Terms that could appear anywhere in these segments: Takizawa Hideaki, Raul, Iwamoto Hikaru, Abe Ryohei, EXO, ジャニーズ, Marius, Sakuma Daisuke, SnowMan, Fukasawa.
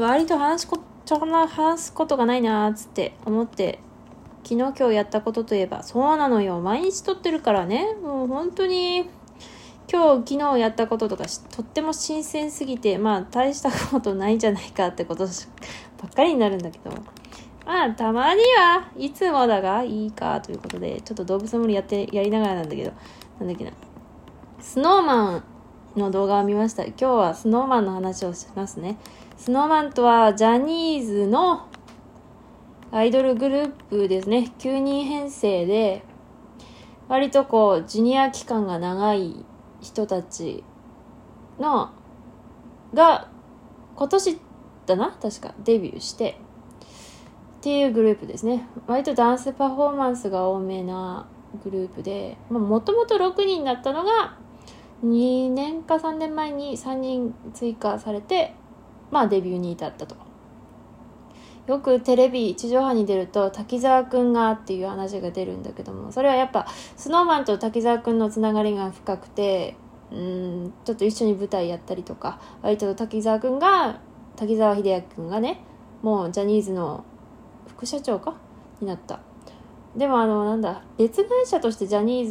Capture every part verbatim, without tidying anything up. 割と話すこ、そんな話すことがないなーつって思って、昨日今日やったことといえば、そうなのよ。毎日撮ってるからね。もう本当に、今日昨日やったこととかとっても新鮮すぎて、まあ大したことないんじゃないかってことばっかりになるんだけど。まあたまにはいつもだがいいかということで、ちょっと動物の森やって、やりながらなんだけど、なんだっけな。SnowManの動画を見ました。今日はSnowManの話をしますね。SnowManとはジャニーズのアイドルグループですね。きゅうにんへんせいで、割とこう、ジュニア期間が長い人たちの、が、今年だな確か、デビューして、っていうグループですね。割とダンスパフォーマンスが多めなグループで、もともとろくにんだったのが、にねんかさんねんまえにさんにん追加されて、まあデビューに至ったと。よくテレビ地上波に出ると滝沢くんがっていう話が出るんだけども、それはやっぱSnowManと滝沢くんのつながりが深くて、うーんちょっと一緒に舞台やったりとか、割と滝沢くんが滝沢秀明くんがね、もうジャニーズの副社長かになった。でもあのなんだ別会社としてジャニー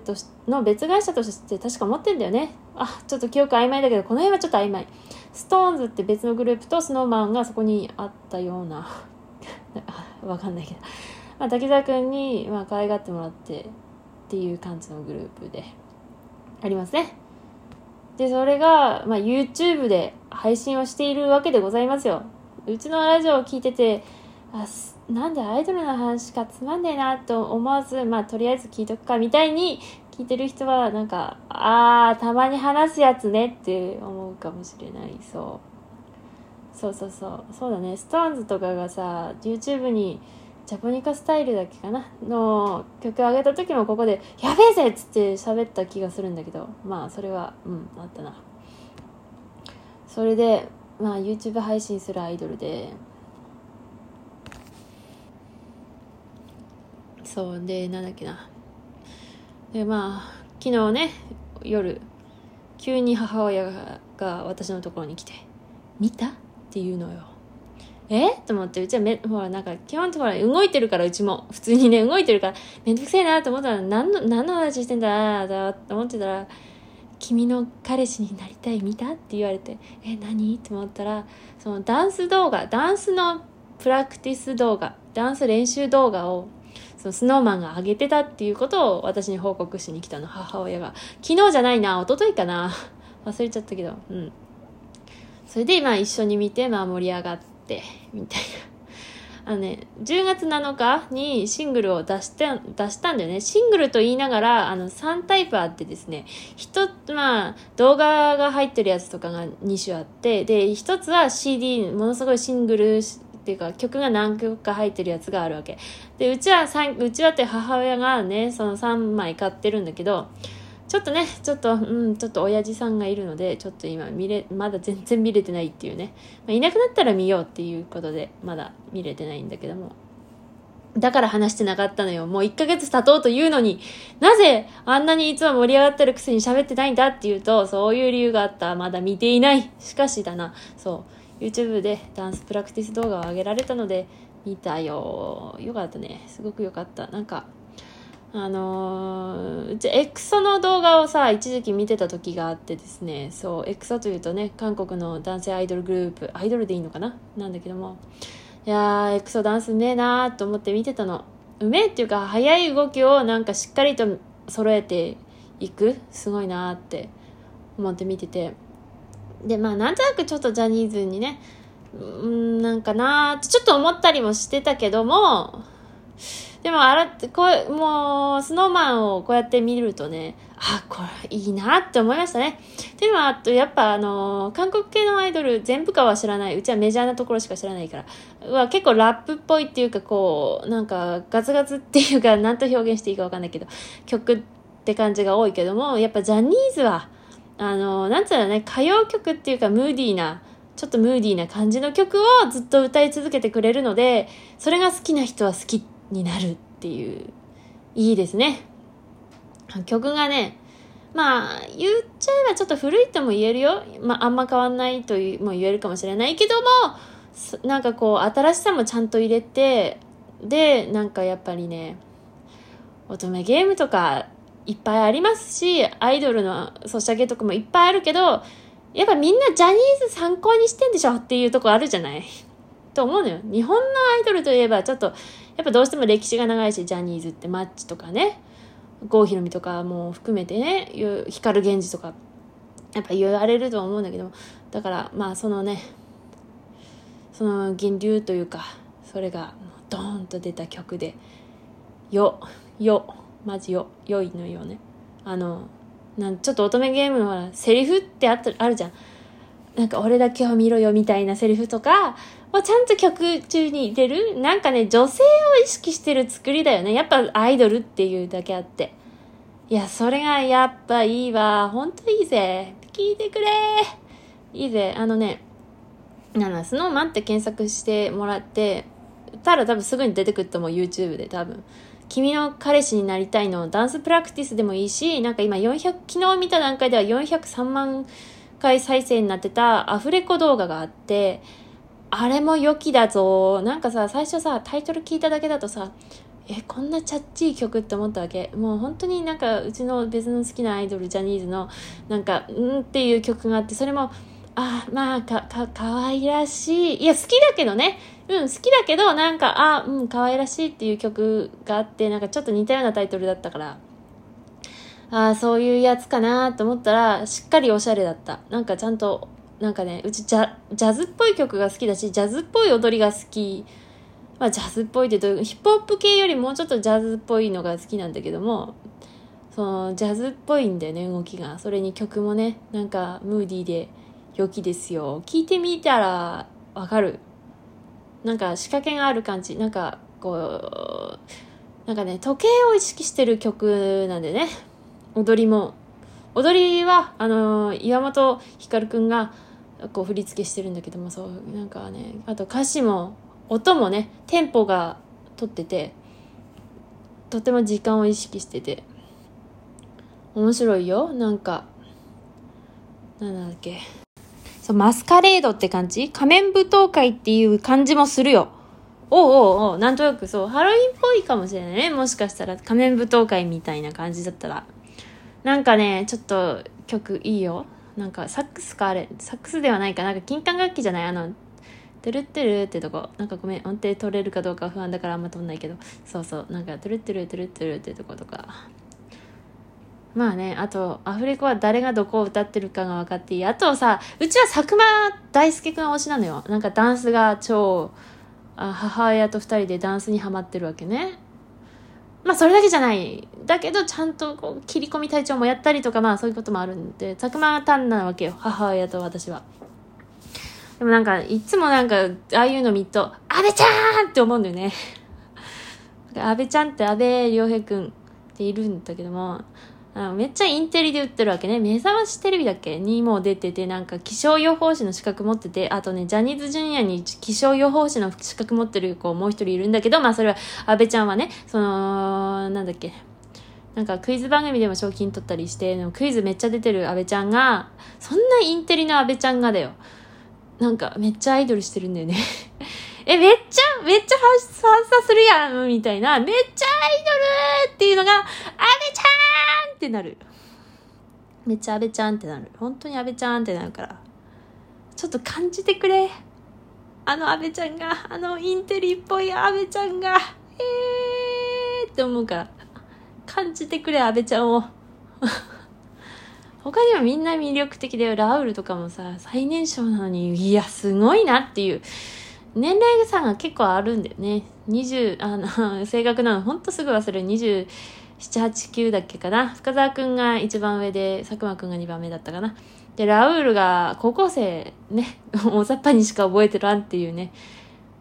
ズとしの別会社として確か持ってんだよね。あちょっと記憶曖昧だけど、この辺はちょっと曖昧。ストーンズって別のグループとSnowManがそこにあったようなわかんないけど、まあ、滝沢くんにまあ可愛がってもらってっていう感じのグループでありますね。でそれがまあ YouTube で配信をしているわけでございますよ。うちのラジオを聞いてて、あなんでアイドルの話かつまんねえなと思わず、まあとりあえず聞いとくかみたいに聞いてる人はなんか、あーたまに話すやつねって思うかもしれない。そうそうそうそうそうだね。ストーンズとかがさ YouTube にジャポニカスタイルだっけかなの曲上げた時もここでやべえぜっつって喋った気がするんだけど、まあそれはうんあったな。それでまあ YouTube 配信するアイドルで。そうでなんだっけなでまあ昨日ね夜急に母親が私のところに来て見たっていうのよ。えと思って、うちはめほらなんか基本とほら動いてるから、うちも普通にね動いてるからめんどくせえなと思ったら、何の何の話してんだだと思ってたら、君の彼氏になりたい見たって言われて、え何って思ったら、そのダンス動画ダンスのプラクティス動画ダンス練習動画をそのSnowManが上げてたっていうことを私に報告しに来たの、母親が。昨日じゃないな、一昨日かな。忘れちゃったけど、うん。それで、まあ一緒に見て、まあ盛り上がって、みたいな。あのね、じゅうがつなのかにシングルを出して、出したんだよね。シングルと言いながら、あのさんタイプあってですね、一つ、まあ動画が入ってるやつとかがにしゅあって、で、一つは シーディー、ものすごいシングル、っていうか曲が何曲か入ってるやつがあるわけで、うちはうちはって母親がねそのさんまい買ってるんだけど、ちょっとねちょっとうんちょっと親父さんがいるのでちょっと今見れまだ全然見れてないっていうね、まあ、いなくなったら見ようっていうことでまだ見れてないんだけども、だから話してなかったのよ。もういっかげつ経とうというのに、なぜあんなにいつも盛り上がってるくせに喋ってないんだっていうと、そういう理由があった。まだ見ていない。しかしだな、そうYouTube でダンスプラクティス動画を上げられたので見たよ。よかったね。すごくよかった。なんか、あのー、うちエクソの動画をさ、一時期見てた時があってですね、そう、エクソというとね、韓国の男性アイドルグループ、アイドルでいいのかななんだけども、いやー、エクソダンスうめえなーと思って見てたの。うめえっていうか、速い動きをなんかしっかりと揃えていく、すごいなーって思って見てて。でまあなんとなくちょっとジャニーズにねうんなんかなーってちょっと思ったりもしてたけども、でもあらこうもうSnowManをこうやって見るとね、あこれいいなって思いましたね。っていうのはあとやっぱあのー、韓国系のアイドル全部かは知らない、うちはメジャーなところしか知らないからは結構ラップっぽいっていうか、こうなんかガツガツっていうかなんと表現していいかわかんないけど曲って感じが多いけども、やっぱジャニーズはあの、なんつうのね、歌謡曲っていうかムーディーな、ちょっとムーディーな感じの曲をずっと歌い続けてくれるので、それが好きな人は好きになるっていう、いいですね。曲がね、まあ言っちゃえばちょっと古いとも言えるよ、まあ、あんま変わんないとも言えるかもしれないけども、なんかこう新しさもちゃんと入れて、でなんかやっぱりね、乙女ゲームとかいっぱいありますし、アイドルのソシャゲとかもいっぱいあるけど、やっぱみんなジャニーズ参考にしてんでしょっていうところあるじゃないと思うのよ。日本のアイドルといえばちょっとやっぱどうしても歴史が長いし、ジャニーズってマッチとかね、郷ひろみとかも含めてね、光源氏とかやっぱ言われるとは思うんだけど、だからまあそのね、その源流というか、それがドーンと出た曲で、よよマジよ良いのよね。あのなんちょっと乙女ゲームのほらセリフってあったあるじゃん。なんか俺だけを見ろよみたいなセリフとかをちゃんと曲中に入れる、なんかね女性を意識してる作りだよね。やっぱアイドルっていうだけあって、いやそれがやっぱいいわ、ほんといいぜ、聞いてくれいいぜ。あのね、なんかSnowManって検索してもらってたら多分すぐに出てくると思う。 YouTube で多分君の彼氏になりたいのダンスプラクティスでもいいし、なんか今よんひゃく、昨日見た段階ではよんひゃくさんまんかい再生になってたアフレコ動画があって、あれも良きだぞ。なんかさ、最初さタイトル聞いただけだとさ、えこんなチャッチい曲って思ったわけ。もう本当になんかうちの別の好きなアイドルジャニーズのなんかんっていう曲があって、それもあまあかか可愛らしい、いや好きだけどね、うん好きだけど、なんかあうん可愛らしいっていう曲があって、なんかちょっと似たようなタイトルだったから、あそういうやつかなと思ったら、しっかりおしゃれだった。なんかちゃんとなんかね、うちジャ、ジャズっぽい曲が好きだし、ジャズっぽい踊りが好き、まあジャズっぽいってどういう、ヒップホップ系よりもうちょっとジャズっぽいのが好きなんだけども、そのジャズっぽいんだよね動きが。それに曲もね、なんかムーディーで良きですよ。聞いてみたらわかる、なんか仕掛けがある感じ、なんかこうなんかね時計を意識してる曲なんでね。踊りも踊りはあの岩本光くんがこう振り付けしてるんだけども、そうなんかね、あと歌詞も音もね、テンポがとってて、とても時間を意識してて面白いよ。なんかなんだっけ、マスカレードって感じ、仮面舞踏会っていう感じもするよ。おうおうおう、なんとなくそうハロウィンっぽいかもしれないね、もしかしたら仮面舞踏会みたいな感じだったら。なんかねちょっと曲いいよ。なんかサックスか、あれサックスではないかなんか金管楽器じゃない、あのトゥルットゥルってとこ、なんかごめん音程取れるかどうか不安だからあんま取んないけど、そうそうなんかトゥルットゥルトゥルットゥルってとことか。まあね、あとアフレコは誰がどこを歌ってるかが分かっていい。あとさ、うちは佐久間大介くん推しなのよ。なんかダンスが超、あ母親と二人でダンスにハマってるわけね。まあそれだけじゃないだけど、ちゃんとこう切り込み隊長もやったりとか、まあそういうこともあるんで、佐久間単なわけよ母親と私は。でもなんかいつもなんかああいうの見ると安倍ちゃんって思うんだよね。安倍ちゃんって安倍良平くんっているんだけども、あめっちゃインテリで売ってるわけね。目覚ましテレビだっけにも出てて、なんか気象予報士の資格持ってて、あとねジャニーズジュニアに気象予報士の資格持ってる子もう一人いるんだけど、まあそれは阿部ちゃんはね、そのなんだっけ、なんかクイズ番組でも賞金取ったりして、クイズめっちゃ出てる阿部ちゃんが、そんなインテリの阿部ちゃんがだよ、なんかめっちゃアイドルしてるんだよね。えめっちゃめっちゃ反射するやんみたいな、めっちゃアイドルっていうのが阿部ちゃんってなる、めっちゃ安倍ちゃんってなる、本当に安倍ちゃんってなるから、ちょっと感じてくれ、あの安倍ちゃんが、あのインテリっぽい安倍ちゃんが、えーって思うから、感じてくれ安倍ちゃんを。他にもみんな魅力的で、ラウルとかもさ最年少なのに、いやすごいなっていう年齢差が結構あるんだよね。にじゅう、あの正確なのほんとすぐ忘れる、にじゅうなな、はち、きゅうだっけかな。深澤くんが一番上で佐久間くんが二番目だったかな。でラウールが高校生ね、大雑把にしか覚えてらんっていうね、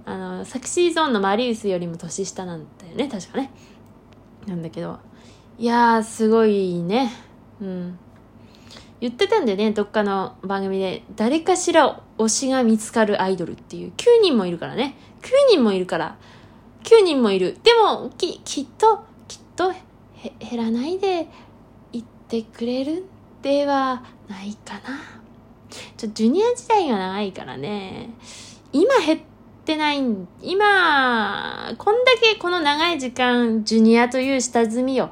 あの昨シーズンのマリウスよりも年下なんだよね確かね、なんだけど、いやーすごいね。うん言ってたんだよね、どっかの番組で、誰かしら推しが見つかるアイドルっていう、きゅうにんもいるからね、きゅうにんもいるからきゅうにんもいる。でもききっときっと減らないでいっってくれるではないかな。ちょジュニア時代が長いからね、今減ってないん、今こんだけこの長い時間ジュニアという下積みを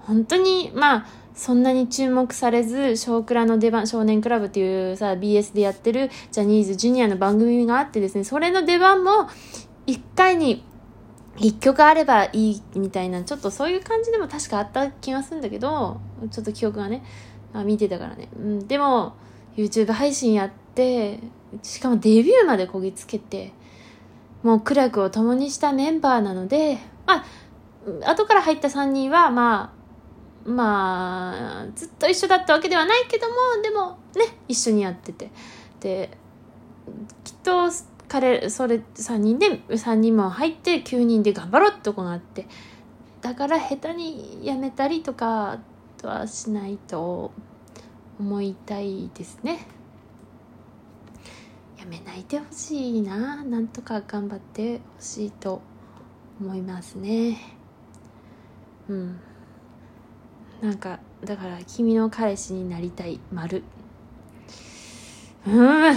本当にまあそんなに注目されず、少クラの出番、少年クラブっていうさ ビーエス でやってるジャニーズジュニアの番組があってですね、それの出番もいっかいにいっきょくあればいいみたいな、ちょっとそういう感じでも確かあった気がするんだけど、ちょっと記憶がね、あ見てたからね、うん、でも YouTube 配信やって、しかもデビューまでこぎつけて、もう苦楽を共にしたメンバーなので、まあ後から入ったさんにんはまあまあずっと一緒だったわけではないけども、でもね一緒にやってて、できっと彼それさんにんでさんにんも入ってきゅうにんで頑張ろうってとこがあって、だから下手に辞めたりとかとはしないと思いたいですね。辞めないでほしいな、なんとか頑張ってほしいと思いますね。うん、なんかだから君の彼氏になりたい丸、うん